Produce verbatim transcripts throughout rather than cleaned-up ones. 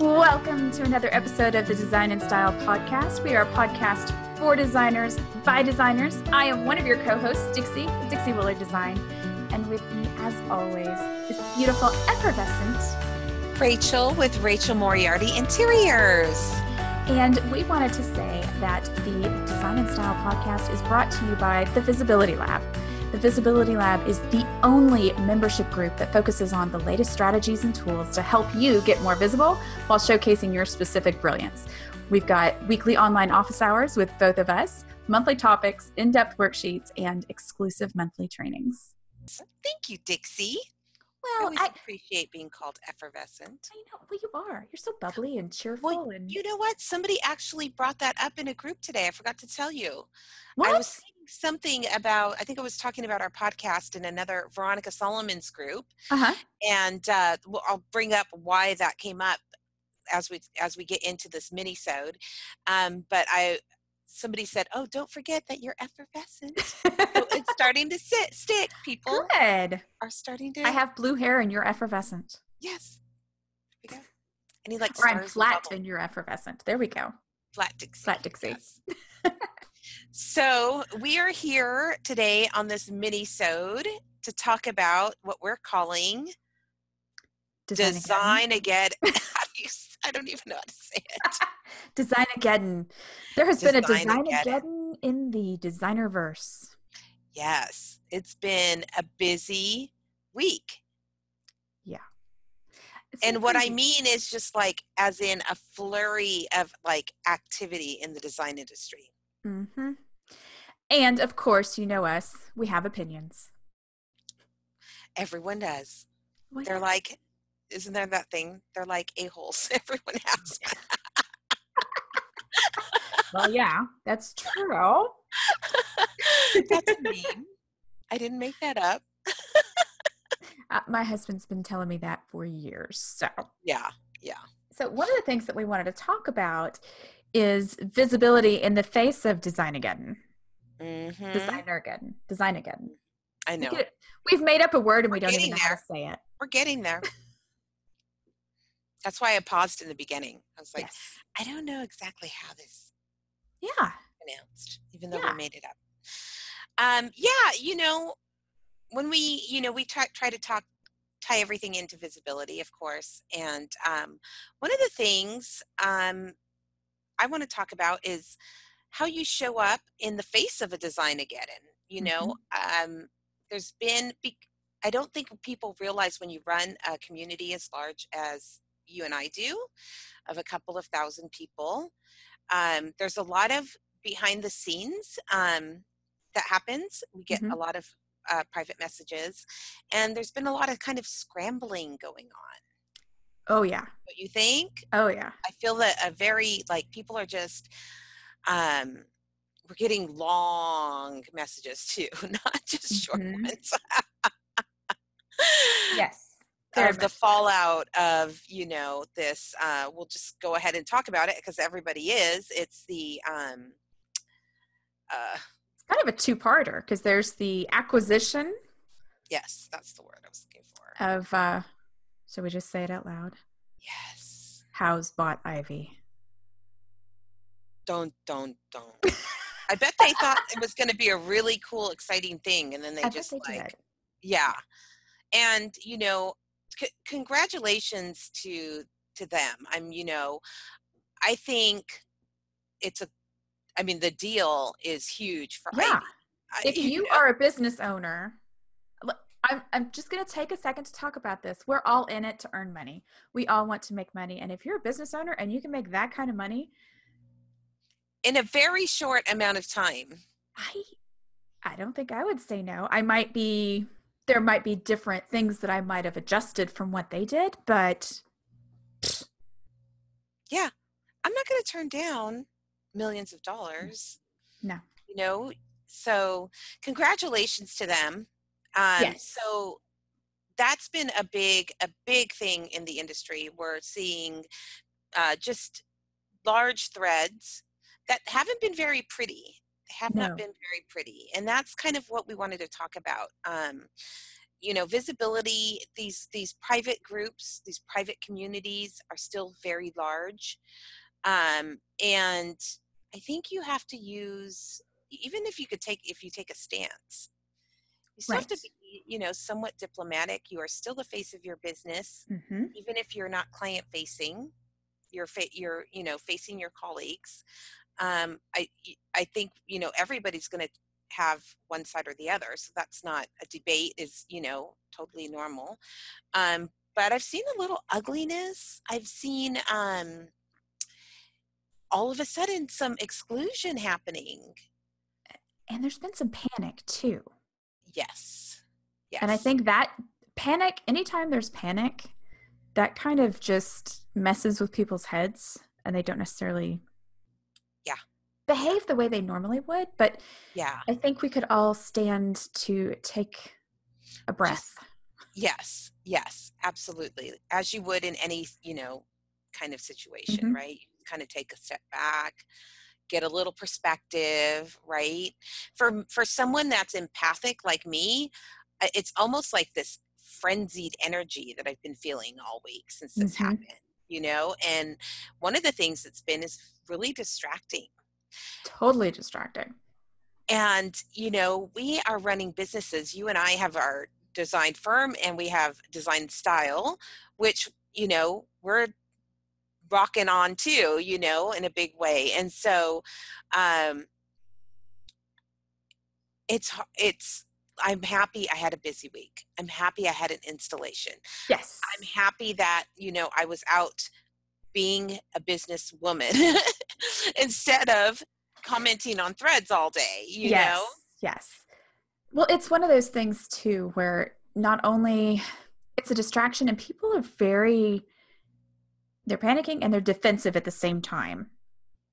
Welcome to another episode of the Design and Style Podcast. We are a podcast for designers, by designers. I am one of your co-hosts, Dixie, Dixie Willard Design. And with me, as always, is beautiful, effervescent Rachel with Rachel Moriarty Interiors. And we wanted to say that the Design and Style Podcast is brought to you by the Visibility Lab. The Visibility Lab is the only membership group that focuses on the latest strategies and tools to help you get more visible while showcasing your specific brilliance. We've got weekly online office hours with both of us, monthly topics, in-depth worksheets, and exclusive monthly trainings. Thank you, Dixie. Well, I, I appreciate being called effervescent. I know, well, you are. You're so bubbly and cheerful. Well, and you know what? Somebody actually brought that up in a group today. I forgot to tell you. What? I was saying something about, I think I was talking about our podcast in another Veronica Solomon's group. Uh-huh. And uh, I'll bring up why that came up as we as we get into this mini-sode. Um, but I... Somebody said, oh, don't forget that you're effervescent. So it's starting to sit, stick. People Good. Are starting to. I have blue hair and you're effervescent. Yes. There we go. And he likes Or I'm flat and, and you're effervescent. There we go. Flat Dixie. Flat Dixie. Yes. So we are here today on this mini-sode to talk about what we're calling Design Again. I don't even know how to say it. Designageddon. There has been a Designageddon in the designerverse. Yes, it's been a busy week. Yeah. And what I mean is just like as in a flurry of like activity in the design industry. Mm-hmm. And of course, you know us, we have opinions. Everyone does. Well, They're yeah. like... Isn't there that thing? They're like a-holes. Everyone has one. Well, yeah, that's true. That's mean. I didn't make that up. uh, my husband's been telling me that for years. So yeah, yeah. So one of the things that we wanted to talk about is visibility in the face of Designageddon. Mm-hmm. Designageddon. Designageddon. I know. We could, we've made up a word and We're we don't even know there. how to say it. We're getting there. That's why I paused in the beginning. I was like, yes. I don't know exactly how this yeah. is pronounced, even though yeah. we made it up. Um, yeah, you know, when we, you know, we try, try to talk, tie everything into visibility, of course. And um, one of the things um, I want to talk about is how you show up in the face of a Designageddon. You know, mm-hmm. um, there's been, I don't think people realize when you run a community as large as you and I do, of a couple of thousand people. Um, there's a lot of behind the scenes um, that happens. We get mm-hmm. a lot of uh, private messages, and there's been a lot of kind of scrambling going on. Oh yeah. What you think? Oh yeah. I feel that a very like people are just um, we're getting long messages too, not just short mm-hmm. ones. Yes. Of the fallout of, you know, this, uh, we'll just go ahead and talk about it because everybody is. It's the, um, uh, it's kind of a two-parter because there's the acquisition. Yes, that's the word I was looking for. Of, uh, should we just say it out loud? Yes. House bought Ivy. Don't, don't, don't. I bet they thought it was going to be a really cool, exciting thing. And then they I just bet they like, did. yeah. And, you know, C- congratulations to to them. I'm, you know, I think it's a, I mean, the deal is huge for yeah. I, if you, you know. are a business owner, I'm, I'm just going to take a second to talk about this. We're all in it to earn money. We all want to make money. And if you're a business owner and you can make that kind of money. In a very short amount of time. I, I don't think I would say no. I might be... There might be different things that I might have adjusted from what they did, but yeah, I'm not going to turn down millions of dollars. No, you know, so congratulations to them. Um, yes. So that's been a big, a big thing in the industry. We're seeing uh, just large threads that haven't been very pretty. have no. not been very pretty. And that's kind of what we wanted to talk about. Um, you know, visibility, these, these private groups, these private communities are still very large. Um, and I think you have to use, even if you could take, if you take a stance, you still right. have to be, you know, somewhat diplomatic. You are still the face of your business, mm-hmm. even if you're not client facing, you're, fa you're, you know, facing your colleagues. Um, I, I think, you know, everybody's going to have one side or the other. So that's not a debate, is, you know, totally normal. Um, but I've seen a little ugliness. I've seen, um, all of a sudden some exclusion happening. And there's been some panic too. Yes. Yes. And I think that panic, anytime there's panic, that kind of just messes with people's heads and they don't necessarily yeah. behave the way they normally would. But yeah, I think we could all stand to take a breath. Yes. Yes, absolutely. As you would in any, you know, kind of situation, mm-hmm. right? Kind of take a step back, get a little perspective, right? For, for someone that's empathic like me, it's almost like this frenzied energy that I've been feeling all week since this mm-hmm. happened, you know? And one of the things that's been is really distracting. Totally distracting. And, you know, we are running businesses. You and I have our design firm and we have Design Style, which, you know, we're rocking on too, you know, in a big way. And so um, it's, it's, I'm happy I had a busy week. I'm happy I had an installation. Yes. I'm happy that, you know, I was out being a businesswoman instead of commenting on threads all day, you yes. know? Yes. Well, it's one of those things too, where not only it's a distraction and people are very, they're panicking and they're defensive at the same time.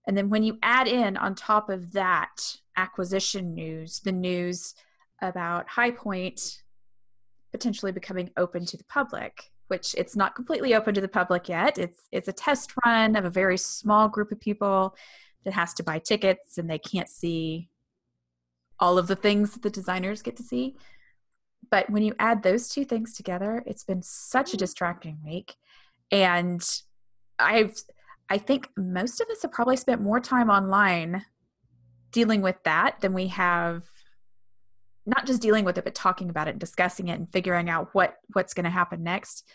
And then when you add in on top of that acquisition news, the news about High Point potentially becoming open to the public, which it's not completely open to the public yet. It's, it's a test run of a very small group of people that has to buy tickets and they can't see all of the things that the designers get to see. But when you add those two things together, it's been such a distracting week. And I've, I think most of us have probably spent more time online dealing with that than we have, not just dealing with it, but talking about it and discussing it and figuring out what, what's going to happen next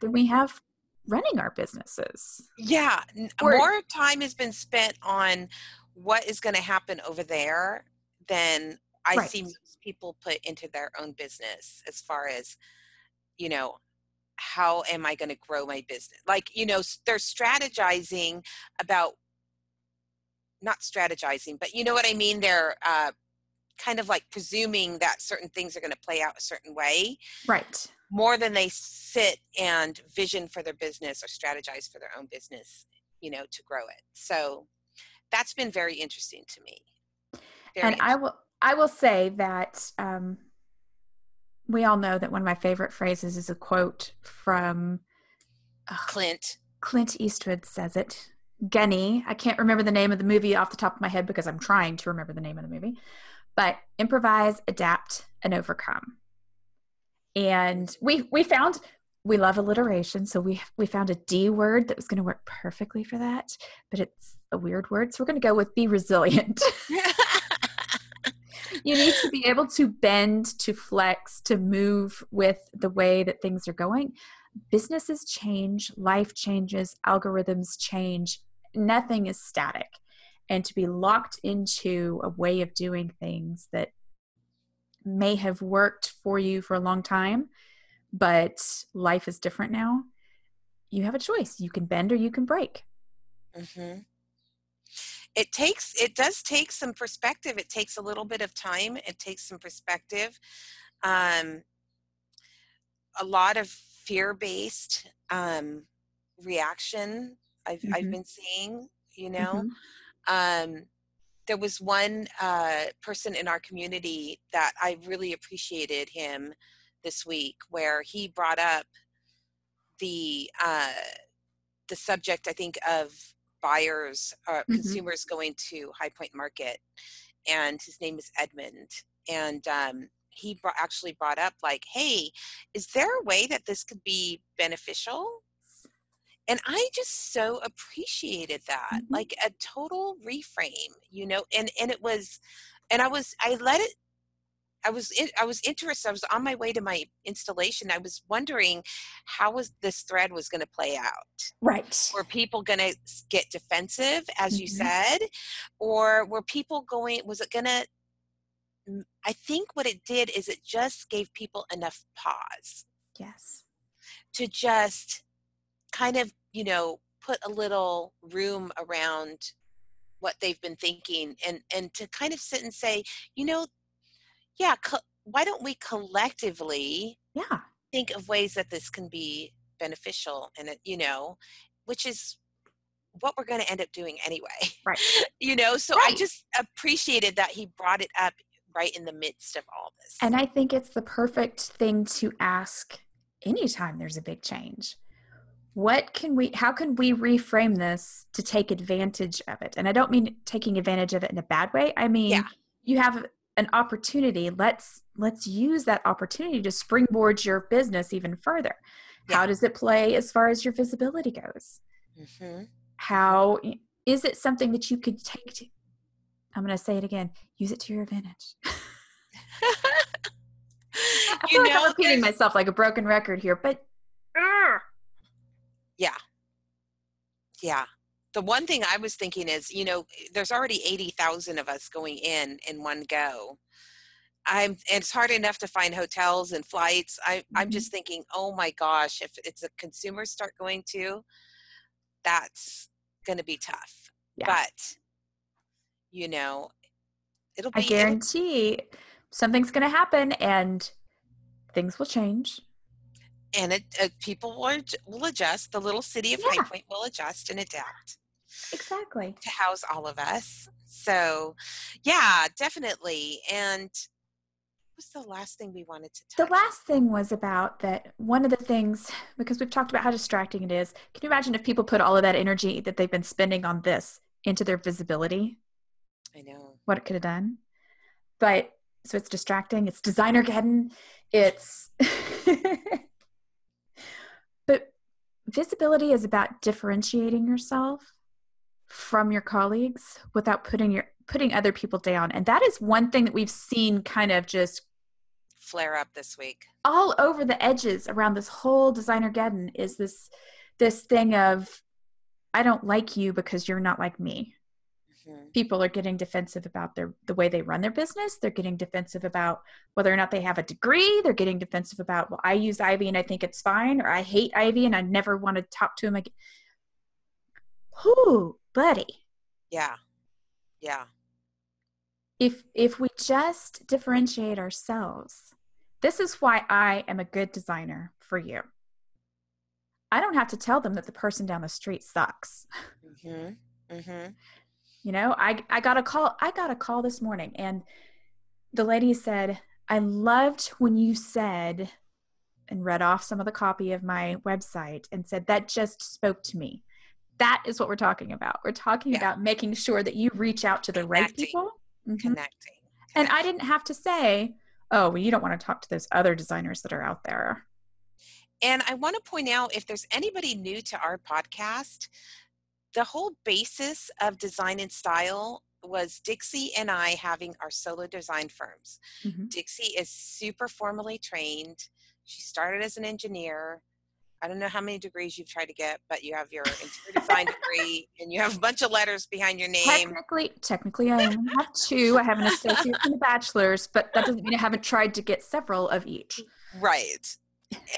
than we have running our businesses. Yeah. Or, more time has been spent on what is going to happen over there than I right. see most people put into their own business as far as, you know, how am I going to grow my business? Like, you know, they're strategizing about, not strategizing, but you know what I mean? They're uh, kind of like presuming that certain things are going to play out a certain way. Right. More than they sit and vision for their business or strategize for their own business, you know, to grow it. So that's been very interesting to me. Very and I will, I will say that, um, we all know that one of my favorite phrases is a quote from uh, Clint. Clint Eastwood says it. Gunny. I can't remember the name of the movie off the top of my head because I'm trying to remember the name of the movie. But improvise, adapt, and overcome. And we we found, we love alliteration, so we, we found a D word that was going to work perfectly for that. But it's a weird word, so we're going to go with be resilient. You need to be able to bend, to flex, to move with the way that things are going. Businesses change, life changes, algorithms change. Nothing is static. And to be locked into a way of doing things that may have worked for you for a long time, but life is different now, you have a choice. You can bend or you can break. Mm-hmm. It takes, it does take some perspective. It takes a little bit of time. It takes some perspective. Um, a lot of fear-based um, reaction I've, mm-hmm. I've been seeing, you know. Mm-hmm. Um, there was one uh, person in our community that I really appreciated him this week where he brought up the, uh, the subject, I think, of buyers or uh, mm-hmm. consumers going to High Point Market, and his name is Edmund. And um, he brought, actually brought up like, hey, is there a way that this could be beneficial? And I just so appreciated that, mm-hmm. like a total reframe, you know, and, and it was, and I was, I let it, I was, in, I was interested. I was on my way to my installation. I was wondering how was this thread was going to play out. Right. Were people going to get defensive, as mm-hmm. you said, or were people going, was it going to, I think what it did is it just gave people enough pause. Yes. To just kind of, you know, put a little room around what they've been thinking and, and to kind of sit and say, you know, yeah, co- why don't we collectively yeah. think of ways that this can be beneficial and, it, you know, which is what we're going to end up doing anyway. Right. You know, so right. I just appreciated that he brought it up right in the midst of all this. And I think it's the perfect thing to ask anytime there's a big change. What can we, how can we reframe this to take advantage of it? And I don't mean taking advantage of it in a bad way. I mean, yeah. you have an opportunity. Let's, let's use that opportunity to springboard your business even further. Yeah. How does it play as far as your visibility goes? Mm-hmm. How is it something that you could take to, I'm going to say it again, use it to your advantage. I feel you like know, I'm repeating myself like a broken record here, but uh, yeah. Yeah. The one thing I was thinking is, you know, there's already eighty thousand of us going in in one go. I'm, and it's hard enough to find hotels and flights. I, mm-hmm. I'm just thinking, oh my gosh, if it's a consumer start going to, that's going to be tough. Yeah. But, you know, it'll be. I guarantee something's going to happen and things will change. And it, uh, people will, will adjust. The little city of yeah. High Point will adjust and adapt. Exactly. To house all of us. So, yeah, definitely. And what's the last thing we wanted to touch? The last thing was about that one of the things, because we've talked about how distracting it is. Can you imagine if people put all of that energy that they've been spending on this into their visibility? I know. What it could have done. But, so it's distracting. It's designer-geddon. It's... But visibility is about differentiating yourself from your colleagues without putting your putting other people down. And that is one thing that we've seen kind of just flare up this week. All over the edges around this whole designer-geddon is this this thing of, I don't like you because you're not like me. Mm-hmm. People are getting defensive about their the way they run their business. They're getting defensive about whether or not they have a degree. They're getting defensive about, well, I use Ivy and I think it's fine, or I hate Ivy and I never want to talk to him again. Ooh, buddy. Yeah. Yeah. If if we just differentiate ourselves, this is why I am a good designer for you. I don't have to tell them that the person down the street sucks. Mm-hmm. Mm-hmm. You know, I, I got a call, I got a call this morning and the lady said, I loved when you said, and read off some of the copy of my website and said, that just spoke to me. That is what we're talking about. We're talking yeah. about making sure that you reach out to the Connecting. right people. Mm-hmm. Connecting. And I didn't have to say, oh, well, you don't want to talk to those other designers that are out there. And I want to point out, if there's anybody new to our podcast, the whole basis of Design and Style was Dixie and I having our solo design firms. Mm-hmm. Dixie is super formally trained. She started as an engineer. I don't know how many degrees you've tried to get, but you have your interior design degree and you have a bunch of letters behind your name. Technically, technically I only have two. I have an associate and a bachelor's, but that doesn't mean I haven't tried to get several of each. Right.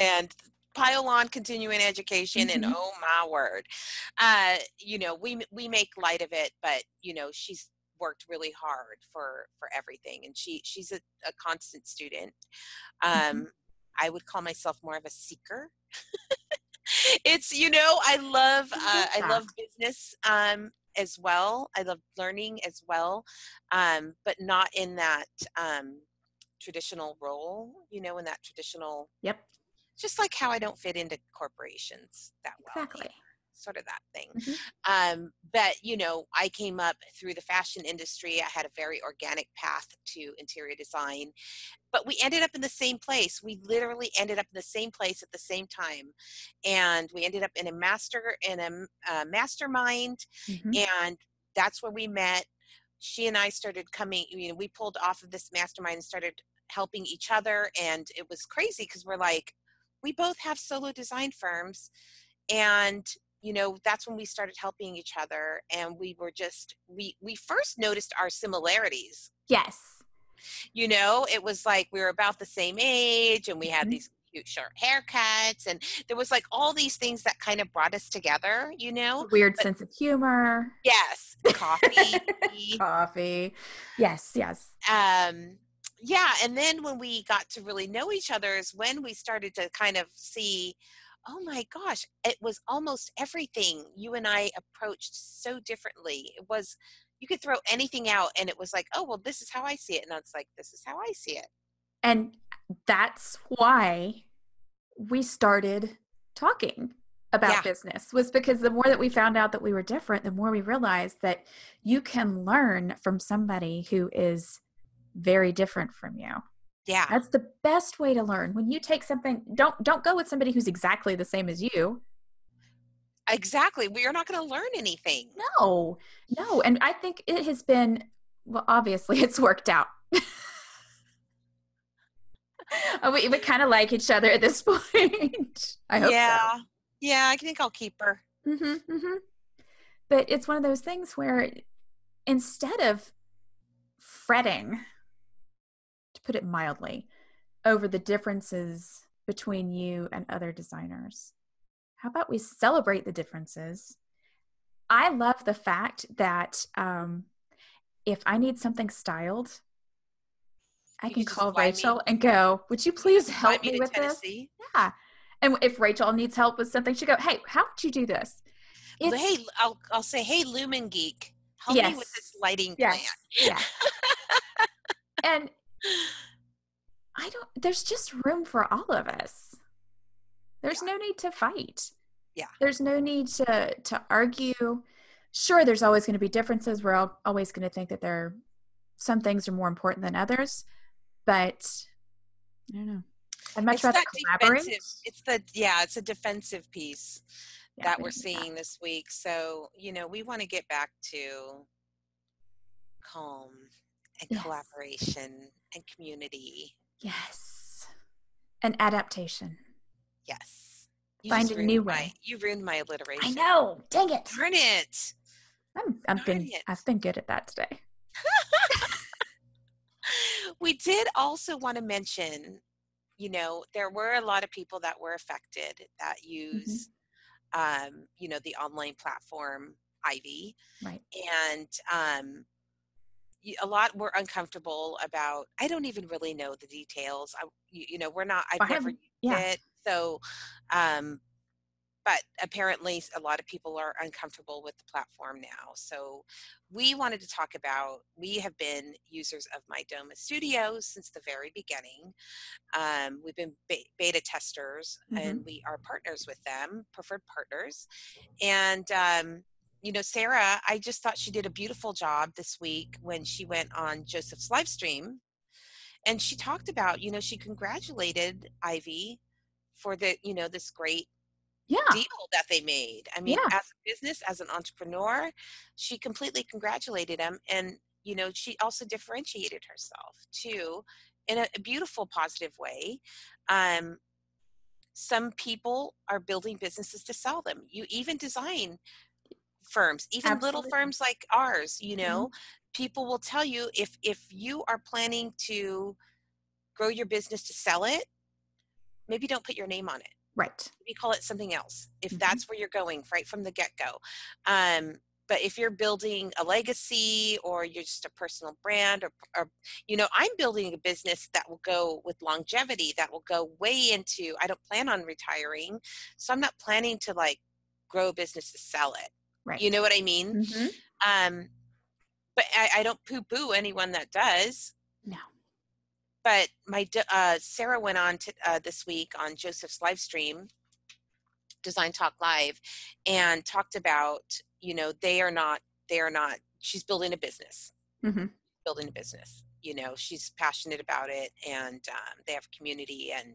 And pile on continuing education, mm-hmm. and oh my word, uh, you know, we we make light of it, but you know, she's worked really hard for for everything, and she she's a, a constant student. Um, mm-hmm. I would call myself more of a seeker. It's, you know, I love uh, I love business um, as well. I love learning as well, um, but not in that um, traditional role. You know, in that traditional. Yep. Just like how I don't fit into corporations that well. Exactly. sort of that thing. Mm-hmm. Um, but, you know, I came up through the fashion industry. I had a very organic path to interior design, but we ended up in the same place. We literally ended up in the same place at the same time. And we ended up in a master in a uh, mastermind. Mm-hmm. And that's where we met. She and I started coming, you know, we pulled off of this mastermind and started helping each other. And it was crazy because we're like, we both have solo design firms. And, you know, that's when we started helping each other. And we were just, we, we first noticed our similarities. Yes. You know, it was like, we were about the same age and we had mm-hmm. these cute short haircuts. And there was like all these things that kind of brought us together, you know. Weird but, sense of humor. Yes. Coffee. Coffee. Yes. Yes. Um, yeah. And then when we got to really know each other is when we started to kind of see, oh my gosh, it was almost everything you and I approached so differently. It was, you could throw anything out and it was like, oh, well, this is how I see it. And it's like, this is how I see it. And that's why we started talking about yeah. business, was because the more that we found out that we were different, the more we realized that you can learn from somebody who is very different from you. Yeah. That's the best way to learn. When you take something, don't don't go with somebody who's exactly the same as you. Exactly. We are not going to learn anything. No. No, and I think it has been, well, obviously it's worked out. we we kind of like each other at this point. I hope yeah. so. Yeah. I think I'll keep her. Mm-hmm, mm-hmm. But it's one of those things where instead of fretting, put it mildly, over the differences between you and other designers, how about we celebrate the differences? I love the fact that um, if I need something styled, I you can call Rachel me. and go, would you please you help me, me with Tennessee? this? Yeah. And if Rachel needs help with something, she'll go, hey, how would you do this? It's, hey, I'll, I'll say, hey, Lumen Geek, help yes. me with this lighting yes. plan. Yeah. and I don't, there's just room for all of us. There's yeah. no need to fight. Yeah. There's no need to, to argue. Sure, there's always going to be differences. We're all, always going to think that there, some things are more important than others, but I don't know. I'd much it's rather collaborate. It's the, yeah, it's a defensive piece yeah, that we're seeing that. this week. So, you know, we want to get back to calm and yes. collaboration and community. Yes. And adaptation. Yes. You Find a new way. My, you ruined my alliteration. I know. Dang it. Darn it. I'm, I'm Darn been, it. I've been good at that today. We did also want to mention, you know, there were a lot of people that were affected that use, mm-hmm. um, you know, the online platform, Ivy. Right. And, um, a lot were uncomfortable about, I don't even really know the details. I, you, you know, we're not, I've I never used yeah. it. So, um, but apparently a lot of people are uncomfortable with the platform now. So we wanted to talk about, we have been users of MyDoma Studios since the very beginning. Um, we've been be- beta testers mm-hmm. and we are partners with them, preferred partners. And, um, you know, Sarah, I just thought she did a beautiful job this week when she went on Joseph's live stream and she talked about, you know, she congratulated Ivy for the, you know, this great yeah. deal that they made. I mean, yeah. as a business, as an entrepreneur, she completely congratulated him. And, you know, she also differentiated herself too in a, a beautiful, positive way. Um, some people are building businesses to sell them. You even design firms, even Absolutely. little firms like ours, you know, mm-hmm. people will tell you if, if you are planning to grow your business to sell it, maybe don't put your name on it. Right. Maybe call it something else if mm-hmm. that's where you're going right from the get-go. Um, but if you're building a legacy or you're just a personal brand or, or, you know, I'm building a business that will go with longevity, that will go way into, I don't plan on retiring. So I'm not planning to like grow a business to sell it. Right. You know what I mean? Mm-hmm. Um, but I, I don't poo-poo anyone that does. No. But my uh, Sarah went on to, uh, this week on Joseph's live stream Design Talk Live and talked about, you know, they are not, they are not, she's building a business, mm-hmm. building a business, you know, she's passionate about it, and um, they have community, and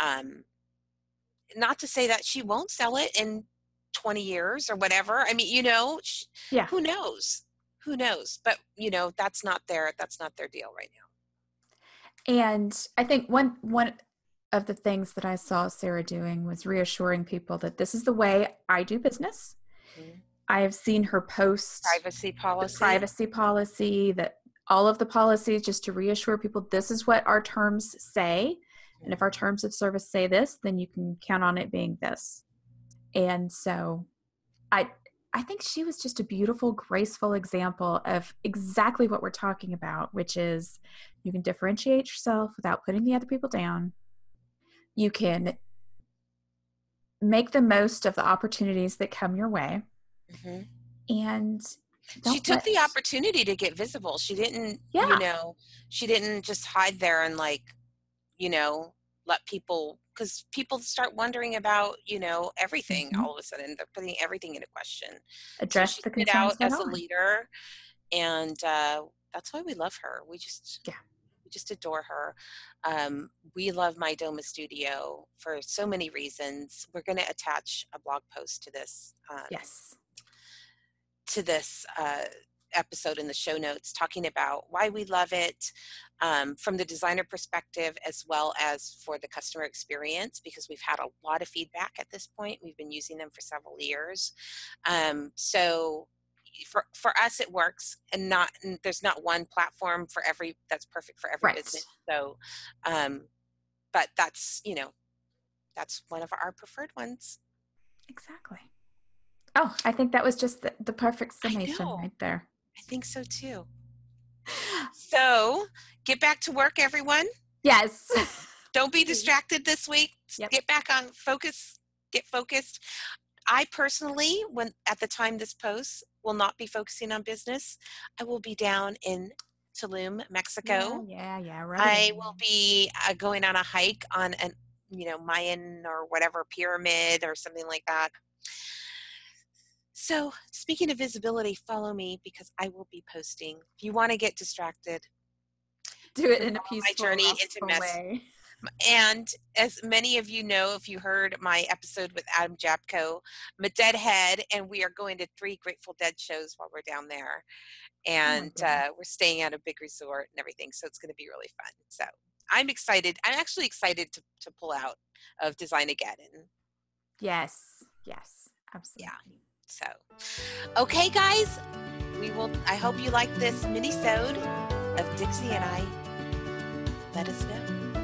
um, not to say that she won't sell it in twenty years or whatever. I mean, you know, she, yeah. who knows, who knows, but you know, that's not their, that's not their deal right now. And I think one one of the things that I saw Sarah doing was reassuring people that this is the way I do business. Mm-hmm. I have seen her post privacy policy, privacy policy, that all of the policies, just to reassure people, this is what our terms say. Mm-hmm. And if our terms of service say this, then you can count on it being this. And so I, I think she was just a beautiful, graceful example of exactly what we're talking about, which is you can differentiate yourself without putting the other people down. You can make the most of the opportunities that come your way. Mm-hmm. And she took let... the opportunity to get visible. She didn't, yeah. you know, she didn't just hide there and like, you know, let people, because people start wondering about, you know, everything mm-hmm. all of a sudden. They're putting everything into question. Address so the concerns out as on. a leader, and uh, that's why we love her. We just yeah, we just adore her. Um, we love MyDoma Studio for so many reasons. We're going to attach a blog post to this. Um, yes. To this uh, episode in the show notes, talking about why we love it um, from the designer perspective, as well as for the customer experience, because we've had a lot of feedback at this point. We've been using them for several years. Um, so for, for us, it works, and not, and there's not one platform for every, that's perfect for every right. business. So, um, but that's, you know, that's one of our preferred ones. Exactly. Oh, I think that was just the, the perfect summation right there. I think so too. So get back to work, everyone. Yes. Don't be distracted this week. Yep. Get back on focus. Get focused. I personally, when at the time this post, will not be focusing on business. I will be down in Tulum, Mexico. Yeah, yeah, yeah right. I will be uh, going on a hike on an, you know, Mayan or whatever pyramid or something like that. So speaking of visibility, follow me, because I will be posting. If you want to get distracted, do it in a peaceful my journey into way. And as many of you know, if you heard my episode with Adam Japko, I'm a Deadhead, and we are going to three Grateful Dead shows while we're down there. And oh uh, we're staying at a big resort and everything. So it's going to be really fun. So I'm excited. I'm actually excited to, to pull out of Design Again. Yes. Yes. Absolutely. Yeah. So, okay, guys, we will, I hope you like this mini-sode of Dixie and I. Let us know.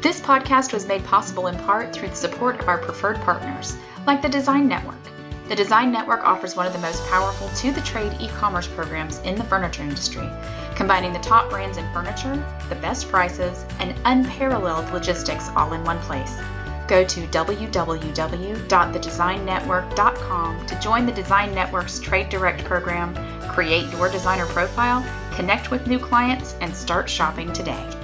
This podcast was made possible in part through the support of our preferred partners, like the Design Network. The Design Network offers one of the most powerful to-the-trade e-commerce programs in the furniture industry, combining the top brands in furniture, the best prices, and unparalleled logistics all in one place. Go to w w w dot the design network dot com to join the Design Network's Trade Direct program, create your designer profile, connect with new clients, and start shopping today.